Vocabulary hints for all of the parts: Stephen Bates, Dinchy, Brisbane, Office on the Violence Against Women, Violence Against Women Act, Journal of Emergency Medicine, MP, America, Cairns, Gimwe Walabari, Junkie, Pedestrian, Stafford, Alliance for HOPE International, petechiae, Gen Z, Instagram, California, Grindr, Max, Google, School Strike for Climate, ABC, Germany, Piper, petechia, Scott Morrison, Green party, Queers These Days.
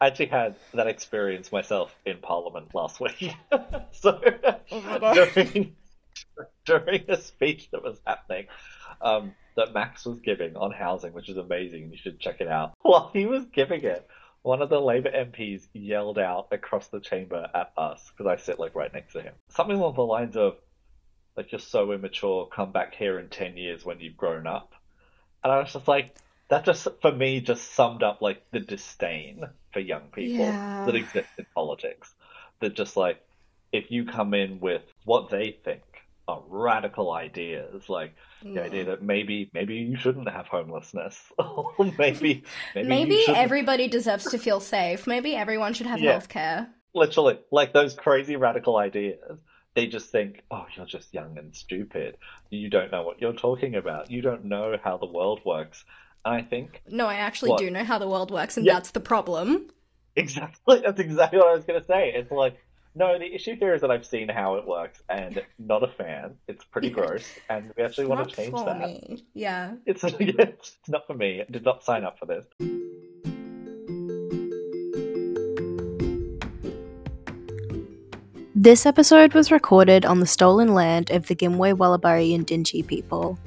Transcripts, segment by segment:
I actually had that experience myself in Parliament last week. So during a speech that was happening, that Max was giving on housing, which is amazing, you should check it out. While he was giving it, one of the Labour MPs yelled out across the chamber at us, because I sit like right next to him, something along the lines of, like, "You're so immature, come back here in 10 years when you've grown up." And I was just like, that just, for me, just summed up, like, the disdain for young people that exists in politics. That just, like, if you come in with what they think are radical ideas, like the idea that maybe you shouldn't have homelessness, or maybe everybody deserves to feel safe, maybe everyone should have healthcare. Literally, like, those crazy radical ideas. They just think, oh, you're just young and stupid. You don't know what you're talking about. You don't know how the world works. And I think... No, I actually do know how the world works, and that's the problem. Exactly. That's exactly what I was going to say. It's like, no, the issue here is that I've seen how it works and not a fan. It's pretty gross, and we actually want to change that. Not for me. Yeah. It's not for me. I did not sign up for this. This episode was recorded on the stolen land of the Gimwe Walabari and Dinchy people.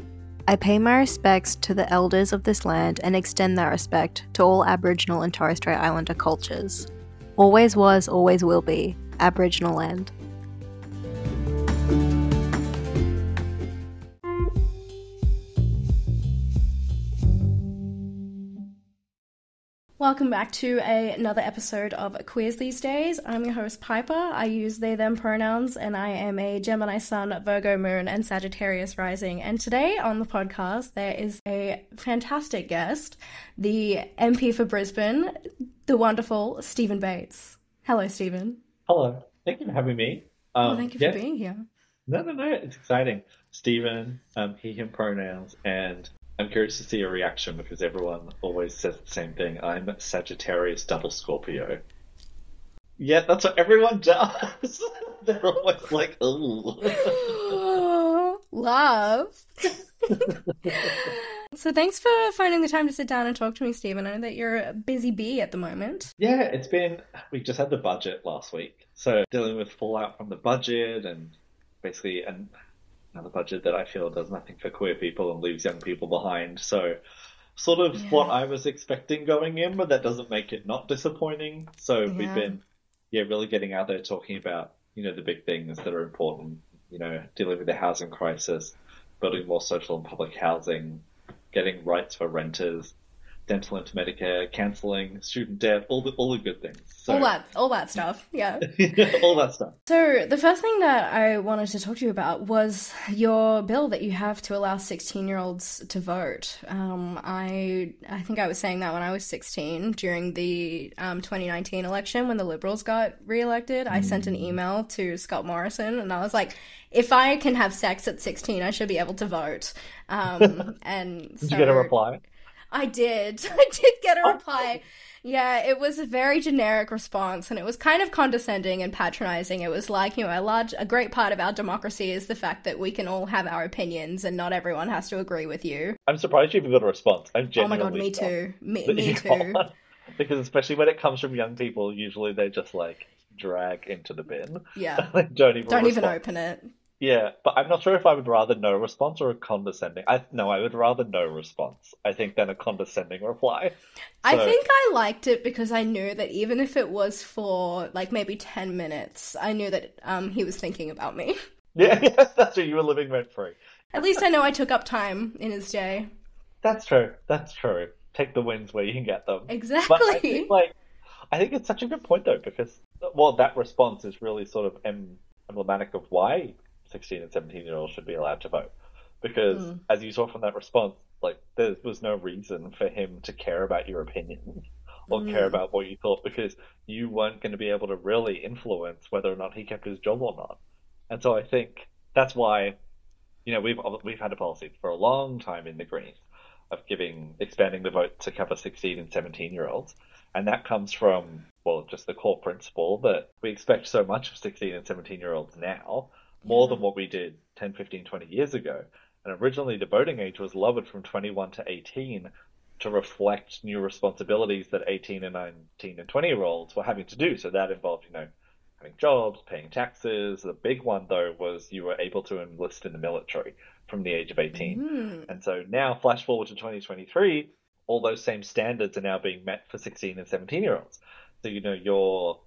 I pay my respects to the elders of this land and extend that respect to all Aboriginal and Torres Strait Islander cultures. Always was, always will be Aboriginal land. Welcome back to another episode of Queers These Days. I'm your host, Piper. I use they, them pronouns, and I am a Gemini Sun, Virgo Moon, and Sagittarius Rising. And today on the podcast, there is a fantastic guest, the MP for Brisbane, the wonderful Stephen Bates. Hello, Stephen. Hello. Thank you for having me. Thank you for being here. No. It's exciting. Stephen, he, him pronouns, and... I'm curious to see a reaction because everyone always says the same thing. I'm Sagittarius double Scorpio. Yeah, that's what everyone does. They're always like, ooh. Love. So thanks for finding the time to sit down and talk to me, Stephen. I know that you're a busy bee at the moment. Yeah, we just had the budget last week. So dealing with fallout from the budget and basically... another budget that I feel does nothing for queer people and leaves young people behind. So sort of what I was expecting going in, but that doesn't make it not disappointing. So we've been, really getting out there talking about, the big things that are important, dealing with the housing crisis, building more social and public housing, getting rights for renters, dental into Medicare, cancelling, student debt, all the good things. So, all that stuff, yeah. All that stuff. So the first thing that I wanted to talk to you about was your bill that you have to allow 16-year-olds to vote. I think I was saying that when I was 16 during the 2019 election when the Liberals got re-elected. I sent an email to Scott Morrison and I was like, if I can have sex at 16, I should be able to vote. And so, did you get a reply? I did get a reply. Yeah, it was a very generic response and it was kind of condescending and patronizing. It was like, a great part of our democracy is the fact that we can all have our opinions and not everyone has to agree with you. I'm surprised you've got a response. I'm genuinely shocked. Me too. Because especially when it comes from young people, usually they just like drag into the bin. Yeah. They don't even open it. Yeah, but I'm not sure if I would rather no response or a condescending. I would rather no response, I think, than a condescending reply. So... I think I liked it because I knew that even if it was for, like, maybe 10 minutes, I knew that he was thinking about me. Yeah, that's true. You were living rent-free. At least I know I took up time in his day. That's true. Take the wins where you can get them. Exactly. But I think it's such a good point, though, because, that response is really sort of emblematic of why 16 and 17-year-olds should be allowed to vote. Because, as you saw from that response, like, there was no reason for him to care about your opinion or care about what you thought, because you weren't going to be able to really influence whether or not he kept his job or not. And so I think that's why, we've had a policy for a long time in the Greens of expanding the vote to cover 16 and 17-year-olds. And that comes from, just the core principle that we expect so much of 16 and 17-year-olds now, more than what we did 10, 15, 20 years ago. And originally the voting age was lowered from 21 to 18 to reflect new responsibilities that 18 and 19 and 20 year olds were having to do. So that involved, you know, having jobs, paying taxes. The big one though was you were able to enlist in the military from the age of 18. Mm. And so now flash forward to 2023, all those same standards are now being met for 16 and 17 year olds. So, you know, you're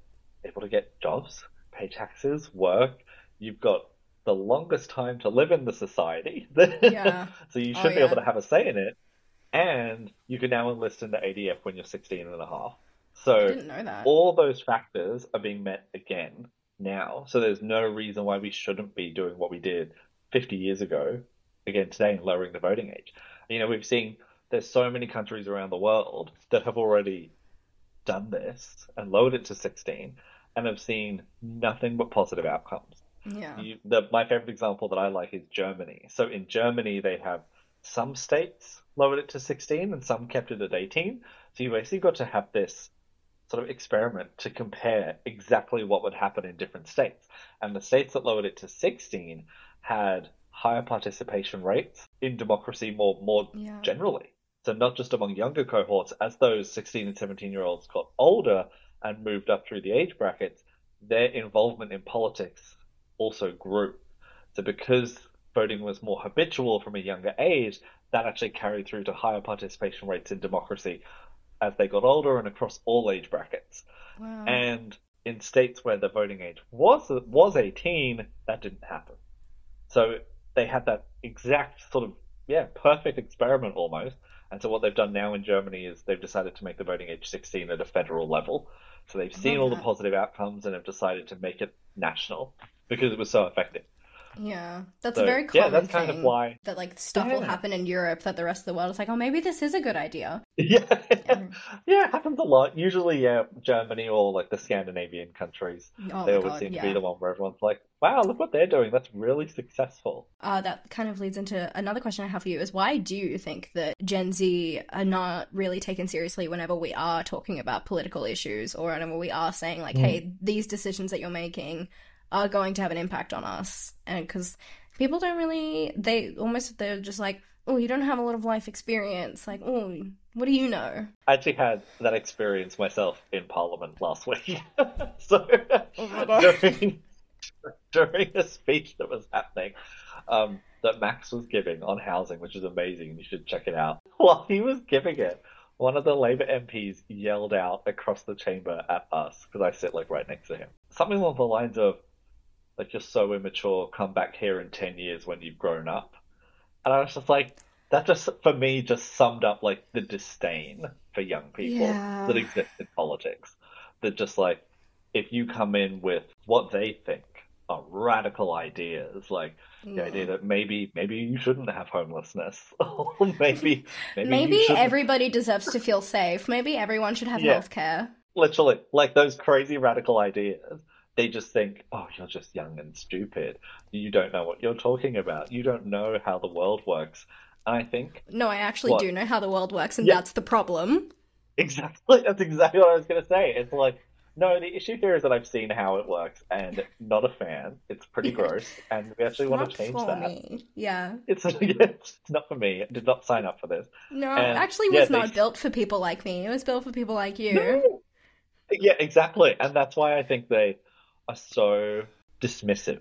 able to get jobs, pay taxes, work. You've got the longest time to live in the society. Yeah. So you should be able to have a say in it. And you can now enlist in the ADF when you're 16 and a half. So I didn't know that. All those factors are being met again now. So there's no reason why we shouldn't be doing what we did 50 years ago, again today, and lowering the voting age. You know, we've seen there's so many countries around the world that have already done this and lowered it to 16 and have seen nothing but positive outcomes. Yeah. My favorite example that I like is Germany. So in Germany, they have some states lowered it to 16 and some kept it at 18. So you basically got to have this sort of experiment to compare exactly what would happen in different states. And the states that lowered it to 16 had higher participation rates in democracy more generally. So not just among younger cohorts, as those 16 and 17-year-olds got older and moved up through the age brackets, their involvement in politics also grew. So because voting was more habitual from a younger age, that actually carried through to higher participation rates in democracy as they got older and across all age brackets. Wow. And in states where the voting age was 18, that didn't happen. So they had that exact sort of, perfect experiment almost. And so what they've done now in Germany is they've decided to make the voting age 16 at a federal level. So they've seen all the positive outcomes and have decided to make it national because it was so effective. Yeah, that's a very common that's kind thing of why that like stuff will happen in Europe that the rest of the world is like, oh, maybe this is a good idea. Yeah, it happens a lot. Usually, Germany or like the Scandinavian countries, they always seem to be the one where everyone's like, wow, look what they're doing. That's really successful. That kind of leads into another question I have for you is why do you think that Gen Z are not really taken seriously whenever we are talking about political issues or whenever we are saying like, hey, these decisions that you're making are going to have an impact on us? And because people don't really, they're just like, oh, you don't have a lot of life experience. Like, oh, what do you know? I actually had that experience myself in Parliament last week. So during a speech that was happening that Max was giving on housing, which is amazing, you should check it out. While he was giving it, one of the Labour MPs yelled out across the chamber at us, because I sit like right next to him. Something along the lines of, like, you're so immature, come back here in 10 years when you've grown up. And I was just like, that just, for me, just summed up, like, the disdain for young people that exist in politics. That just, like, if you come in with what they think are radical ideas, like the idea that maybe you shouldn't have homelessness, or maybe everybody deserves to feel safe, maybe everyone should have healthcare. Literally, like those crazy radical ideas, they just think, oh, you're just young and stupid. You don't know what you're talking about. You don't know how the world works. And I think I actually do know how the world works, and that's the problem. Exactly, that's exactly what I was going to say. It's like, no, the issue here is that I've seen how it works and not a fan. It's pretty gross, and we actually want to change that. Me. Yeah. It's not for me. I did not sign up for this. No, and, it actually was not built for people like me. It was built for people like you. No. Yeah, exactly. And that's why I think they are so dismissive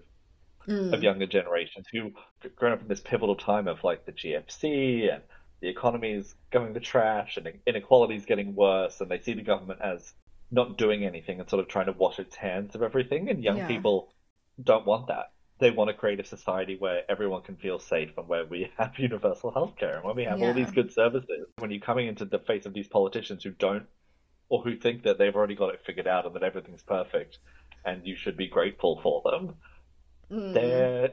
of younger generations who've grown up in this pivotal time of like the GFC and the economy is going to trash and inequality is getting worse, and they see the government as not doing anything and sort of trying to wash its hands of everything. And young people don't want that. They want to create a society where everyone can feel safe and where we have universal healthcare and where we have all these good services. When you're coming into the face of these politicians who don't, or who think that they've already got it figured out and that everything's perfect and you should be grateful for them, they're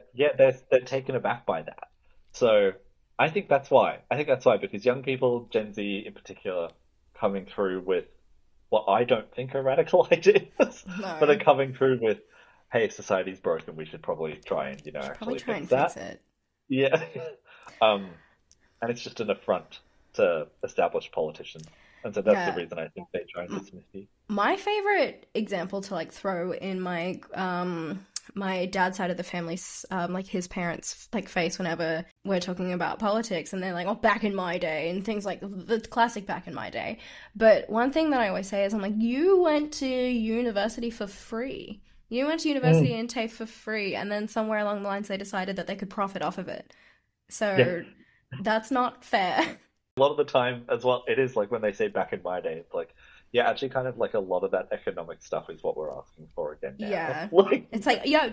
taken aback by that. So I think that's why. Because young people, Gen Z in particular, coming through with what I don't think are radical ideas, but are coming through with, hey, society's broken, we should probably try and, you know, actually fix it. Yeah. And it's just an affront to established politicians. And so that's the reason I think they try and dismiss you. My favorite example to like throw in my my dad's side of the family, like his parents, like face whenever we're talking about politics, and they're like, oh, back in my day, and things like the classic back in my day. But one thing that I always say is, I'm like, you went to university for free. You went to university in TAFE for free, and then somewhere along the lines they decided that they could profit off of it. So that's not fair. A lot of the time as well, it is like when they say back in my day, it's like, yeah, actually kind of like a lot of that economic stuff is what we're asking for again now. Yeah. Like, it's like, yeah,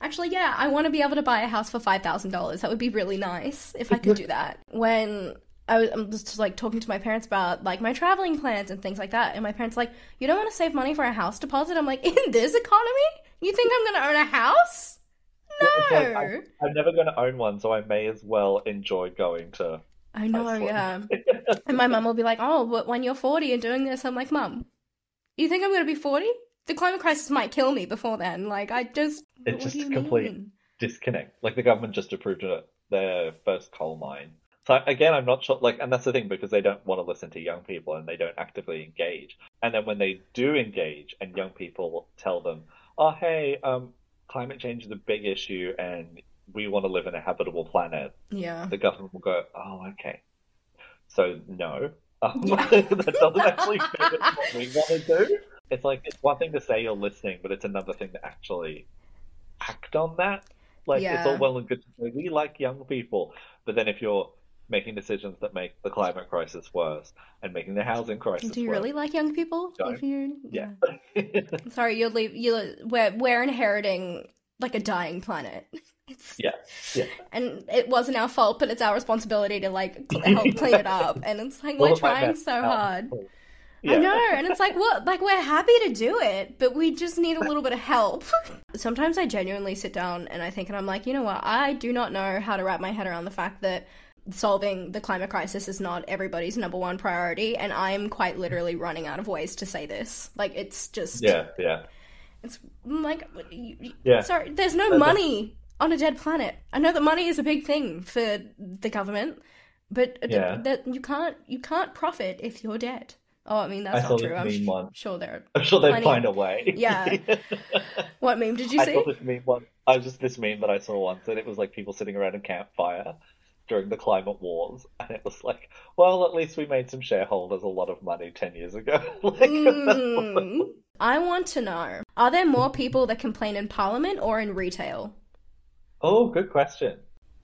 actually, yeah, I want to be able to buy a house for $5,000. That would be really nice if I could do that. When I'm just like talking to my parents about like my traveling plans and things like that. And my parents are like, you don't want to save money for a house deposit? I'm like, in this economy? You think I'm going to own a house? No. Like, I'm never going to own one, so I may as well enjoy going to... I know, yeah. And my mum will be like, oh, but when you're 40 and doing this, I'm like, Mum, you think I'm going to be 40? The climate crisis might kill me before then. Like, I just... It's just a complete disconnect. Like, the government just approved their first coal mine. So, again, I'm not sure, like, and that's the thing, because they don't want to listen to young people and they don't actively engage. And then when they do engage and young people tell them, oh, hey, climate change is a big issue and... we want to live in a habitable planet. Yeah. The government will go, oh, okay. So, no. That doesn't actually fit with what we want to do. It's like, it's one thing to say you're listening, but it's another thing to actually act on that. Like, it's all well and good to say, we like young people. But then if you're making decisions that make the climate crisis worse and making the housing crisis worse. Do you really like young people? If you... Yeah. Sorry, we're inheriting, like, a dying planet. Yeah. And it wasn't our fault, but it's our responsibility to like help clean it up. And it's like we're trying so hard. Yeah. I know, and it's like what? Like we're happy to do it, but we just need a little bit of help. Sometimes I genuinely sit down and I think, and I'm like, you know what? I do not know how to wrap my head around the fact that solving the climate crisis is not everybody's number one priority, and I am quite literally running out of ways to say this. Like it's just It's like sorry, there's no money on a dead planet. I know that money is a big thing for the government, but that you can't profit if you're dead. Oh, I mean that's not true. I'm sure they'll find a way. Yeah. What meme did you see? I saw this meme once. I was just this meme that I saw once, and it was like people sitting around a campfire during the climate wars, and it was like, well, at least we made some shareholders a lot of money 10 years ago. I want to know, are there more people that complain in Parliament or in retail? Oh, good question.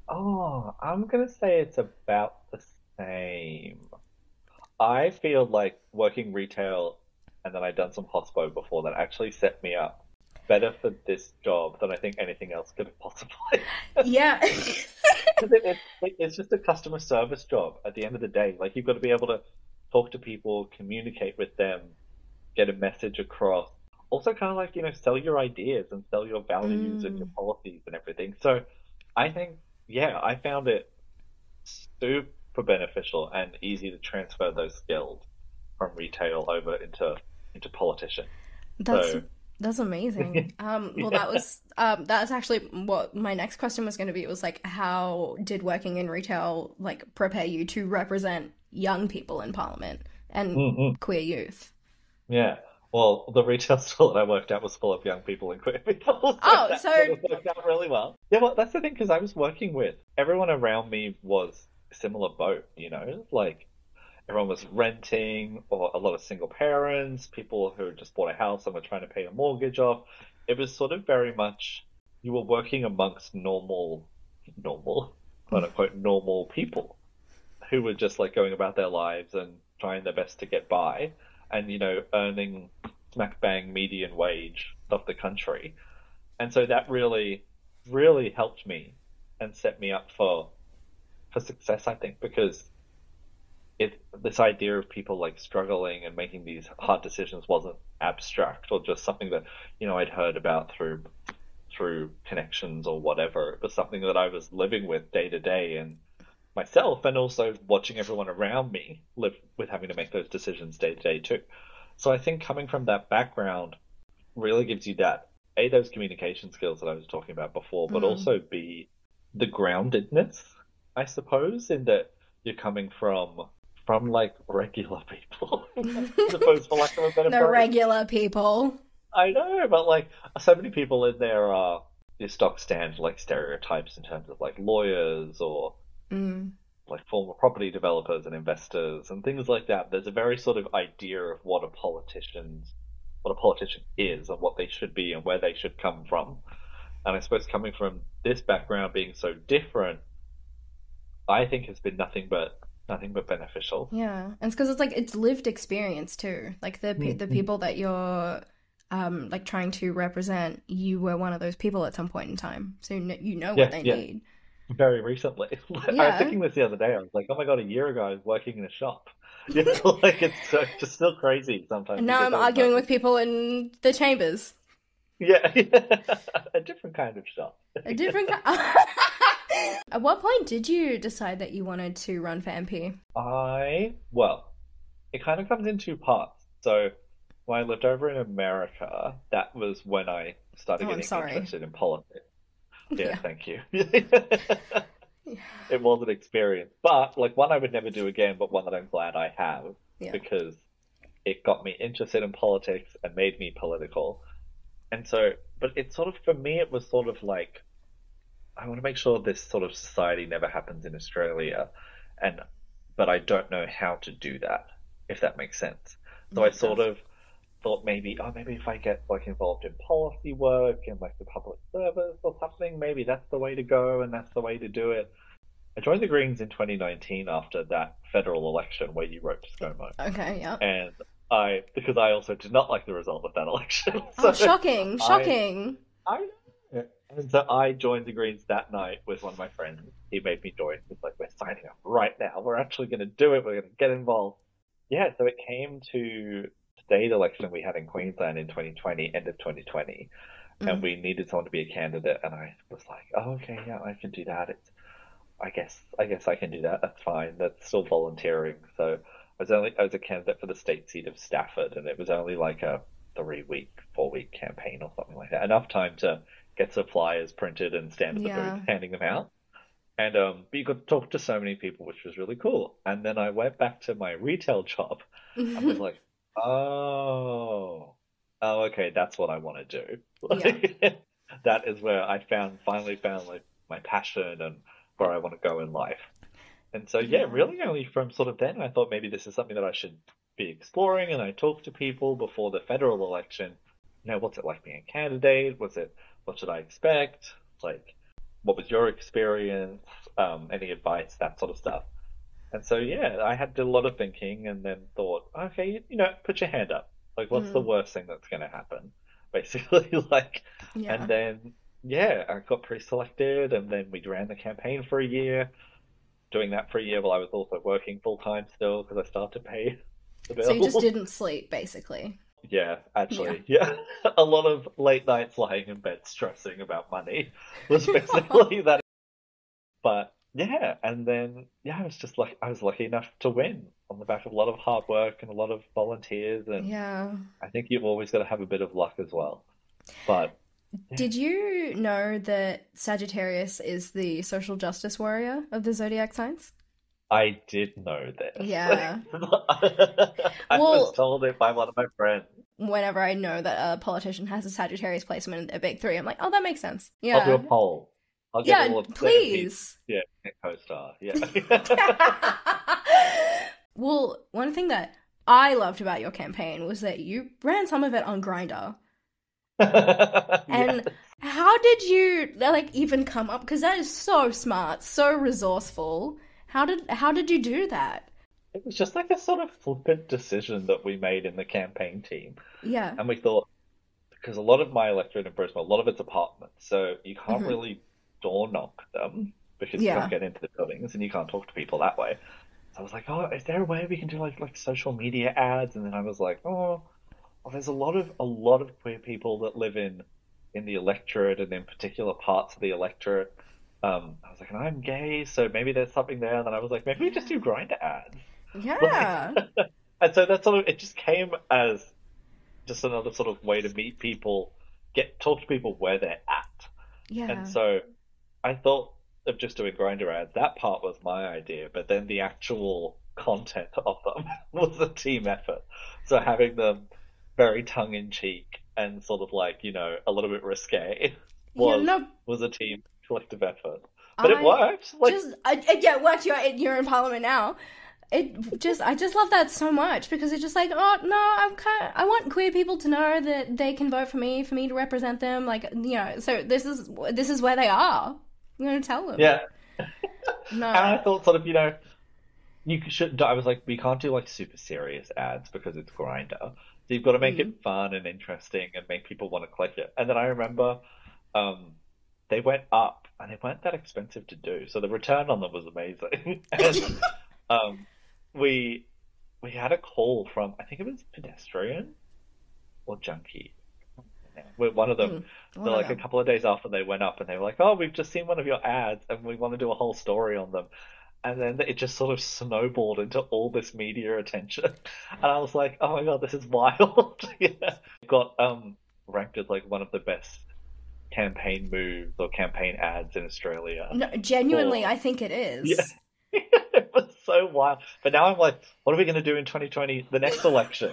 Oh, I'm going to say it's about the same. I feel like working retail, and then I'd done some hospo before, that actually set me up better for this job than I think anything else could have possibly. Yeah. it's just a customer service job at the end of the day. Like, you've got to be able to talk to people, communicate with them, get a message across. Also kind of like, you know, sell your ideas and sell your values and your policies and everything. So I think, yeah, I found it super beneficial and easy to transfer those skills from retail over into politician. That's amazing. That's actually what my next question was going to be. It was like, how did working in retail like prepare you to represent young people in Parliament and queer youth? Yeah. Well, the retail store that I worked at was full of young people and queer people. So it worked out really well. Yeah, well, that's the thing, because I was working with everyone around me was a similar boat, you know? Like, everyone was renting, or a lot of single parents, people who just bought a house and were trying to pay a mortgage off. It was sort of very much, you were working amongst normal, quote-unquote, normal people who were just, like, going about their lives and trying their best to get by. And, you know, earning smack bang median wage of the country. And so that really, really helped me and set me up for success, I think, because this idea of people like struggling and making these hard decisions wasn't abstract or just something that, you know, I'd heard about through connections or whatever. It was something that I was living with day to day and myself, and also watching everyone around me live with having to make those decisions day to day too. So I think coming from that background really gives you that, A, those communication skills that I was talking about before, but also B, the groundedness, I suppose, in that you're coming from like regular people, I suppose, for lack of a better word. The regular people. I know, but like so many people in there are stock stand like stereotypes in terms of like lawyers or like former property developers and investors and things like that. There's a very sort of idea of what a politician is and what they should be and where they should come from. And I suppose coming from this background being so different, I think has been nothing but beneficial. Yeah, and it's because it's like it's lived experience too. Like the people that you're like trying to represent, you were one of those people at some point in time, so you know what they need. Very recently, I was thinking this the other day. I was like, "Oh my god!" A year ago, I was working in a shop. You know, like it's just still crazy sometimes. And now I'm arguing with people in the chambers. Yeah, a different kind of shop. A different kind. At what point did you decide that you wanted to run for MP? Well, it kind of comes in two parts. So when I lived over in America, that was when I started getting interested in politics. Yeah, thank you. It was an experience, but like one I would never do again, but one that I'm glad I have because it got me interested in politics and made me political. And so, but it's sort of, for me, it was sort of like, I want to make sure this sort of society never happens in Australia, but I don't know how to do that, if that makes sense. So I sort of thought maybe if I get like involved in policy work and like the public service or something, maybe that's the way to go and that's the way to do it. I joined the Greens in 2019 after that federal election where you wrote to ScoMo. Okay, yeah. And because I also did not like the result of that election. So shocking. And so I joined the Greens that night with one of my friends. He made me join. He's like, we're signing up right now. We're actually going to do it. We're going to get involved. Yeah, so it came to state election we had in Queensland in 2020, end of 2020. And we needed someone to be a candidate. And I was like, oh, okay, yeah, I can do that. I guess I can do that. That's fine. That's still volunteering. So I was a candidate for the state seat of Stafford. And it was only like a 4-week campaign or something like that. Enough time to get suppliers printed and stand at the booth handing them out. And but you got to talk to so many people, which was really cool. And then I went back to my retail job. I was like, oh, okay, that's what I want to do. Like, that is where I finally found like my passion and where I want to go in life. And so, really only from sort of then, I thought maybe this is something that I should be exploring. And I talked to people before the federal election. You know, what's it like being a candidate? What should I expect? Like, what was your experience? Any advice? That sort of stuff. And so, I had a lot of thinking and then thought, okay, you know, put your hand up. Like, what's the worst thing that's going to happen? Basically, like, and then, I got pre-selected and then we ran the campaign for a year, doing that for a year while I was also working full-time still because I started to pay the bill. So you just didn't sleep, basically. Yeah, actually, a lot of late nights lying in bed stressing about money was basically that. But and then I was just like, I was lucky enough to win on the back of a lot of hard work and a lot of volunteers, and I think you've always got to have a bit of luck as well. But did you know that Sagittarius is the social justice warrior of the zodiac signs? I did know this. Yeah. I was told it by one of my friends. Whenever I know that a politician has a Sagittarius placement in their big three, I'm like, oh, that makes sense. Yeah. I'll do a poll. I'll get all of please. Co-star. Well, one thing that I loved about your campaign was that you ran some of it on Grindr. And how did you even come up? Because that is so smart, so resourceful. How did you do that? It was just like a sort of flippant decision that we made in the campaign team. Yeah. And we thought, because a lot of my electorate in Brisbane, a lot of it's apartments, so you can't really door knock them because you can't get into the buildings and you can't talk to people that way. So I was like, oh, is there a way we can do like social media ads? And then I was like, oh, there's a lot of queer people that live in the electorate and in particular parts of the electorate. I was like, and I'm gay, so maybe there's something there. And then I was like, maybe we just do Grindr ads. Yeah. And so that sort of, it just came as just another sort of way to meet people, talk to people where they're at. Yeah. And so I thought of just doing Grindr ads. That part was my idea, but then the actual content of them was a team effort. So having them very tongue in cheek and sort of like, you know, a little bit risque. was a team collective effort. But it works. Like... it works. You're in Parliament now. I just love that so much because it's just like, oh no, I want queer people to know that they can vote for me to represent them. Like, you know, so this is where they are. I'm going to tell them. Yeah. No. And I thought sort of, you know, you should, I was like, we can't do like super serious ads because it's Grindr. So you've got to make it fun and interesting and make people want to click it. And then I remember they went up and they weren't that expensive to do. So the return on them was amazing. And we had a call from, I think it was Pedestrian or Junkie. One of them. So like a couple of days after they went up and they were like, oh, we've just seen one of your ads and we want to do a whole story on them. And then it just sort of snowballed into all this media attention. And I was like, oh my God, this is wild. Yeah. It got ranked as like one of the best campaign moves or campaign ads in Australia. No, genuinely, I think it is. Yeah. It was so wild. But now I'm like, what are we going to do in 2020, the next election?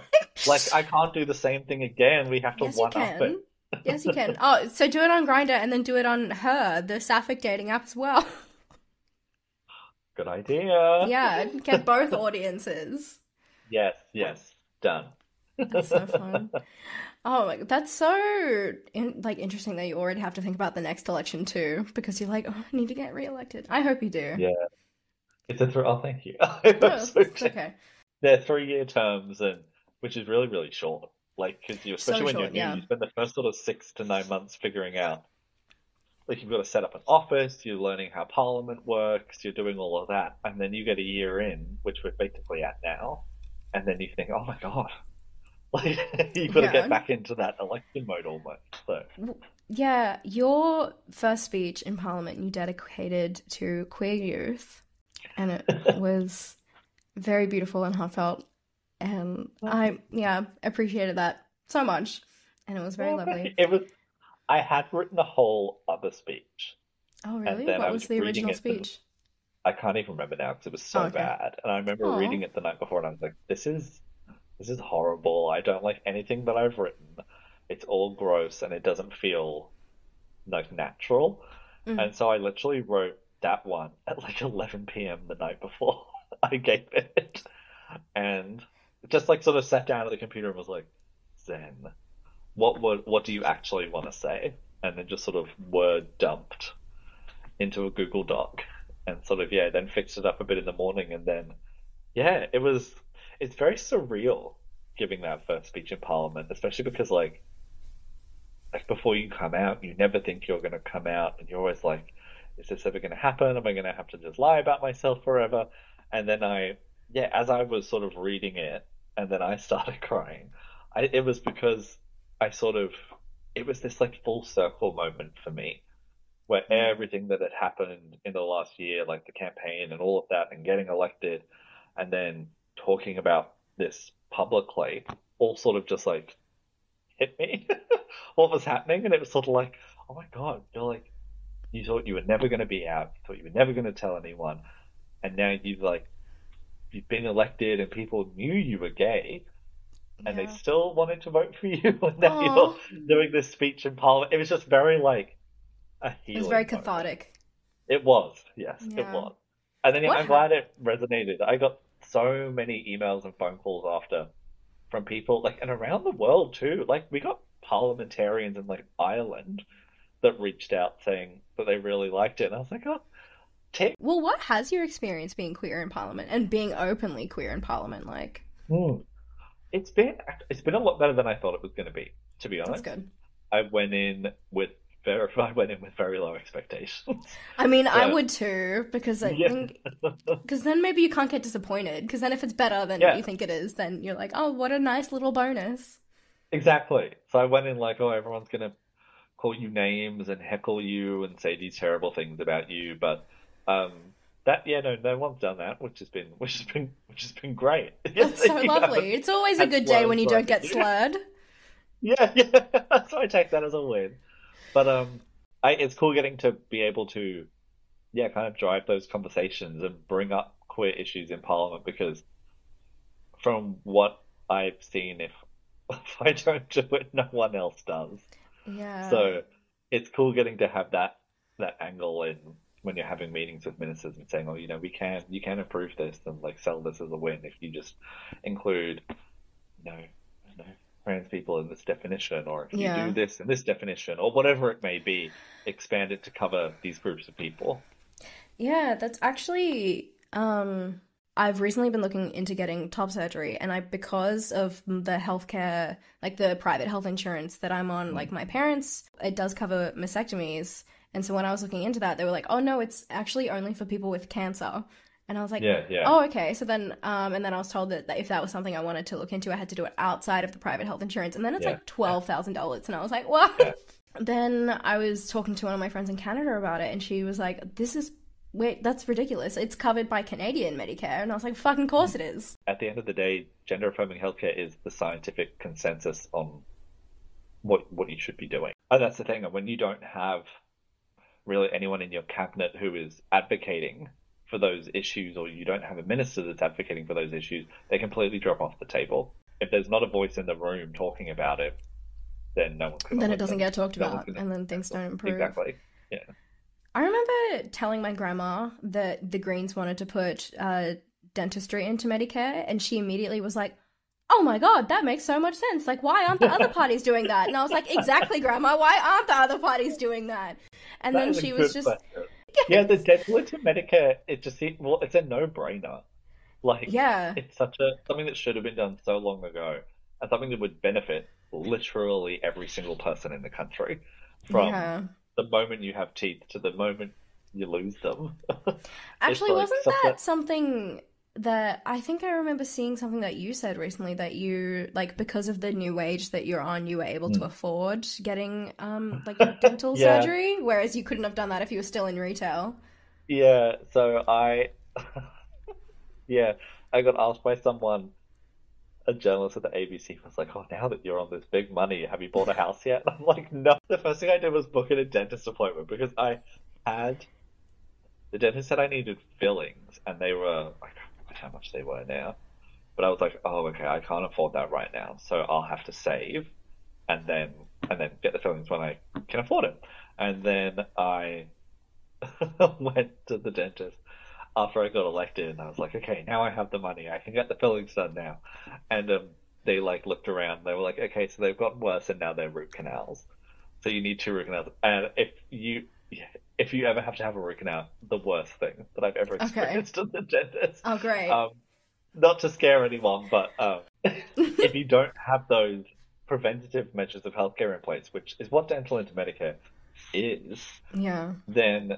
Like, I can't do the same thing again. We have to one-up it. Yes, you can. Oh, so do it on Grindr and then do it on Her, the sapphic dating app as well. Good idea. Yeah, get both audiences. Yes, done. That's so fun. Oh, my, that's so interesting that you already have to think about the next election too, because you're like, oh, I need to get reelected. I hope you do. Yeah, it's oh, thank you. It's okay. They're 3-year terms, and which is really, really short. Like, because you, especially so when you're new, you spend the first sort of 6 to 9 months figuring out. Like, you've got to set up an office, you're learning how Parliament works, you're doing all of that, and then you get a year in, which we're basically at now, and then you think, oh my God, like, you've got to get back into that election mode almost. So. Yeah, your first speech in Parliament you dedicated to queer youth, and it was very beautiful and heartfelt, and I appreciated that so much, and it was very lovely. It was... I had written a whole other speech. Oh, really? What was the original speech? I can't even remember now because it was so bad. And I remember reading it the night before and I was like, this is horrible. I don't like anything that I've written. It's all gross and it doesn't feel like natural. Mm-hmm. And so I literally wrote that one at like 11 p.m. the night before I gave it. And just like sort of sat down at the computer and was like, Zen. What do you actually want to say? And then just sort of word dumped into a Google Doc and sort of, then fixed it up a bit in the morning. And then, it's very surreal giving that first speech in Parliament, especially because like before you come out, you never think you're going to come out. And you're always like, is this ever going to happen? Am I going to have to just lie about myself forever? And then as I was sort of reading it and then I started crying, it was because it was this like full circle moment for me where everything that had happened in the last year, like the campaign and all of that and getting elected and then talking about this publicly all sort of just like hit me what was happening. And it was sort of like, oh my God, you're like, you thought you were never going to be out. You thought you were never going to tell anyone. And now you've been elected and people knew you were gay. And they still wanted to vote for you, and now you're doing this speech in Parliament. It was just very like a healing. It was very cathartic. It was, yes, it was. And then I'm glad it resonated. I got so many emails and phone calls after from people like, and around the world too. Like we got parliamentarians in like Ireland that reached out saying that they really liked it, and I was like, oh. Tick. Well, what has your experience being queer in Parliament and being openly queer in Parliament like? It's been a lot better than I thought it was going to be. To be honest, that's good. I went in with very low expectations. I mean, yeah. I would too, because I think because then maybe you can't get disappointed. Because then if it's better than what you think it is, then you're like, oh, what a nice little bonus. Exactly. So I went in like, oh, everyone's going to call you names and heckle you and say these terrible things about you, but no one's done that, which has been great. That's so lovely. It's always a good day when you don't get slurred. Yeah. So I take that as a win. But it's cool getting to be able to, kind of drive those conversations and bring up queer issues in Parliament because from what I've seen, if I don't do it, no one else does. Yeah. So it's cool getting to have that angle in when you're having meetings with ministers and saying, oh, you know, you can improve this and like sell this as a win if you just include, you know, I don't know, trans people in this definition, or if you do this in this definition, or whatever it may be, expand it to cover these groups of people. Yeah, that's actually, I've recently been looking into getting top surgery, and because of the healthcare, like the private health insurance that I'm on, like my parents, it does cover mastectomies. And so when I was looking into that, they were like, oh no, it's actually only for people with cancer. And I was like, oh, okay. So then, and then I was told that if that was something I wanted to look into, I had to do it outside of the private health insurance. And then it's like $12,000. And I was like, what? Yeah. Then I was talking to one of my friends in Canada about it, and she was like, wait, that's ridiculous. It's covered by Canadian Medicare. And I was like, fucking course it is. At the end of the day, gender affirming healthcare is the scientific consensus on what you should be doing. And that's the thing. When you don't have really anyone in your cabinet who is advocating for those issues, or you don't have a minister that's advocating for those issues, they completely drop off the table. If there's not a voice in the room talking about it, then no one can. Then it doesn't get talked about, and then things don't improve. Exactly. Yeah. I remember telling my grandma that the Greens wanted to put dentistry into Medicare, and she immediately was like, oh my God, that makes so much sense. Like, why aren't the other parties doing that? And I was like, exactly, Grandma, why aren't the other parties doing that? And then she was just... Yes. Yeah, the dental into Medicare, it's a no-brainer. Like, it's something that should have been done so long ago, and something that would benefit literally every single person in the country from the moment you have teeth to the moment you lose them. Actually, wasn't that something that I think I remember seeing something that you said recently, that you, like, because of the new wage that you're on, you were able to afford getting like dental surgery, whereas you couldn't have done that if you were still in retail. Yeah, so I got asked by someone, a journalist at the ABC, was like, oh, now that you're on this big money, have you bought a house yet? And I'm like, no. The first thing I did was book in a dentist appointment, because the dentist said I needed fillings, and they were, I can't remember how much they were now, but I was like, oh, okay, I can't afford that right now, so I'll have to save and then get the fillings when I can afford it. And then I went to the dentist after I got elected, and I was like, okay, now I have the money, I can get the fillings done now. And they like looked around, they were like, okay, so they've gotten worse, and now they're root canals, so you need 2 root canals. And if you ever have to have a root canal, the worst thing that I've ever experienced at the dentist. Oh, great. Not to scare anyone, but if you don't have those preventative measures of healthcare in place, which is what dental into Medicare is, then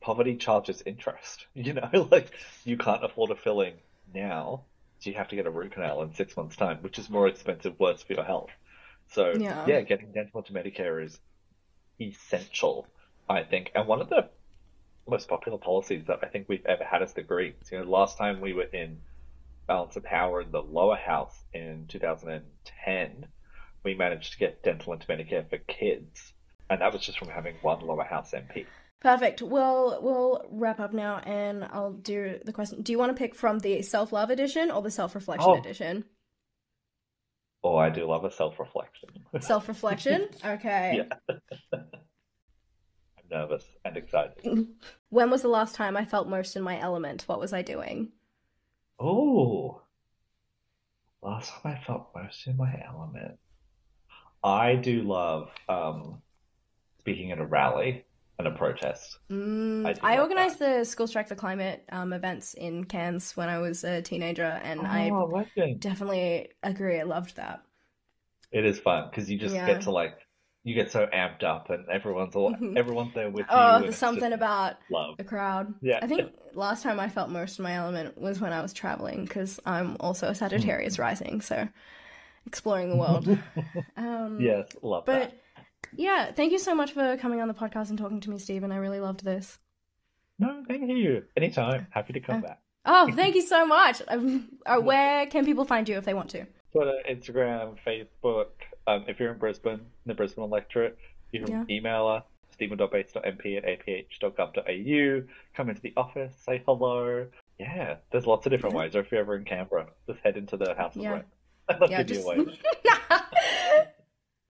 poverty charges interest. You know, like, you can't afford a filling now, so you have to get a root canal in 6 months' time, which is more expensive, worse for your health. So, yeah getting dental into Medicare is essential, I think, and one of the most popular policies that I think we've ever had is the Greens. You know, last time we were in balance of power in the lower house in 2010, we managed to get dental into Medicare for kids, and that was just from having one lower house MP. Perfect. Well, we'll wrap up now, and I'll do the question. Do you want to pick from the self-love edition or the self-reflection edition? Oh, I do love a self-reflection. Self-reflection? Okay. Yeah. Nervous and excited. When was the last time I felt most in my element? What was I doing? Oh, last time I felt most in my element. I do love speaking at a rally and a protest. I organized the School Strike for Climate events in Cairns when I was a teenager, and I definitely agree. I loved that. It is fun because you just get to you get so amped up, and everyone's there with you. Oh, there's something about love. The crowd. Yeah. I think last time I felt most of my element was when I was traveling, because I'm also a Sagittarius rising, so exploring the world. Yes, love that. But yeah, thank you so much for coming on the podcast and talking to me, Stephen. I really loved this. No, thank you. Anytime. Happy to come back. Oh, thank you so much. Where can people find you if they want to? Twitter, Instagram, Facebook. If you're in Brisbane, in the Brisbane electorate, you can email us, stephen.bates.mp@aph.gov.au. Come into the office, say hello. Yeah, there's lots of different ways. Or if you're ever in Canberra, just head into the House of Rent. I'll give you a way.